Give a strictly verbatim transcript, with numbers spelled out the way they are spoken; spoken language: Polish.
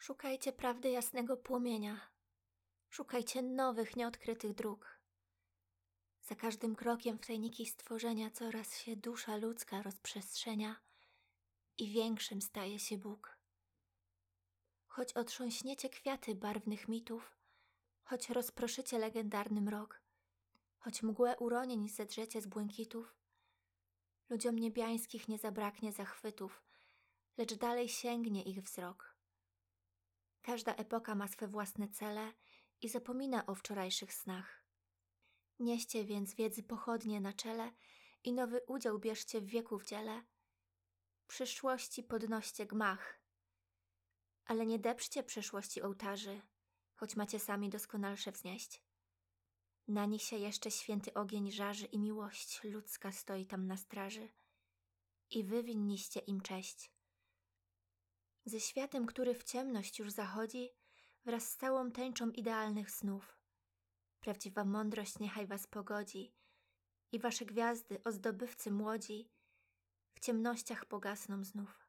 Szukajcie prawdy jasnego płomienia. Szukajcie nowych, nieodkrytych dróg. Za każdym krokiem w tajniki stworzenia coraz się dusza ludzka rozprzestrzenia i większym staje się Bóg. Choć otrząśniecie kwiaty barwnych mitów, choć rozproszycie legendarny mrok, choć mgłę uronień zedrzecie z błękitów, ludziom niebiańskich nie zabraknie zachwytów, lecz dalej sięgnie ich wzrok. Każda epoka ma swe własne cele i zapomina o wczorajszych snach. Nieście więc wiedzy pochodnie na czele i nowy udział bierzcie w wieku w dziele. Przyszłości podnoście gmach, ale nie depczcie przeszłości ołtarzy, choć macie sami doskonalsze wznieść. Na nich się jeszcze święty ogień żarzy i miłość ludzka stoi tam na straży i wy winniście im cześć. Ze światem, który w ciemność już zachodzi, wraz z całą tęczą idealnych snów, prawdziwa mądrość niechaj was pogodzi i wasze gwiazdy, ozdobywcy młodzi, w ciemnościach pogasną znów.